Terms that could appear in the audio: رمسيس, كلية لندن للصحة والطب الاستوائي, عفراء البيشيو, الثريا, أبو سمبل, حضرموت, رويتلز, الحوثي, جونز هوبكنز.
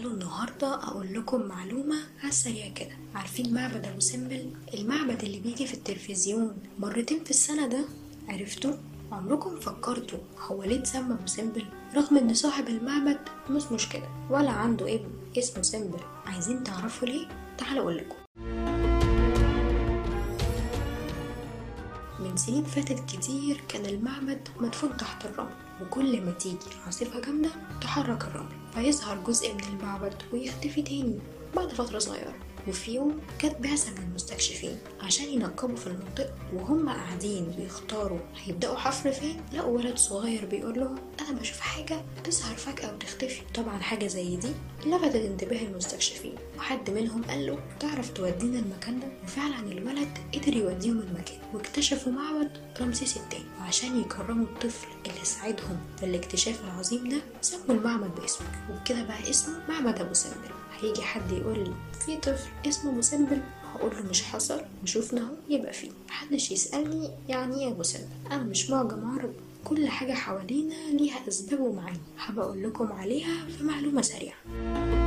تعالوا النهاردة اقول لكم معلومة على السريع كده. عارفين معبد ابو سمبل، المعبد اللي بيجي في التلفزيون مرتين في السنة ده؟ عرفتوا؟ عمركم فكرتوا هو ليه اتسمى ابو سمبل؟ رغم ان صاحب المعبد مش كده ولا عنده ابن اسمه سمبل. عايزين تعرفوا ليه؟ تعالوا اقول لكم. من سنين فاتت كتير كان المعبد مدفون تحت الرمل، وكل ما تيجي عاصفة جامدة تحرك الرمل فيظهر جزء من المعبد ويختفي تاني بعد فترة صغيرة. وفي يوم جت بعثة من المستكشفين عشان ينقبوا في المنطقة، وهم قاعدين بيختاروا هيبدأوا حفر فين، لقوا ولد صغير بيقول لهم أنا بشوف حاجة بتظهر فجأة وتختفي. طبعا حاجة زي دي لفتت انتباه المستكشفين، وحد منهم قال له تعرف تودينا المكان ده؟ وفعلا الولد قدر يوديهم المكان، واكتشفوا معبد رمسيس التاني. وعشان يكرموا الطفل اللي ساعدهم في الاكتشاف العظيم ده سموا المعبد باسمه، وبكده بقى اسمه معبد ابو سمبل. هيجي حد يقول لي في طفل اسمه ابو سمبل، هقول له مش حصل، وشوفنا اهو يبقى فيه. محدش يسألني يعني ايه ابو سمبل، انا مش معجم عربي، كل حاجة حوالينا ليها اسباب ومعاني هبقول لكم عليها في معلومة سريعة.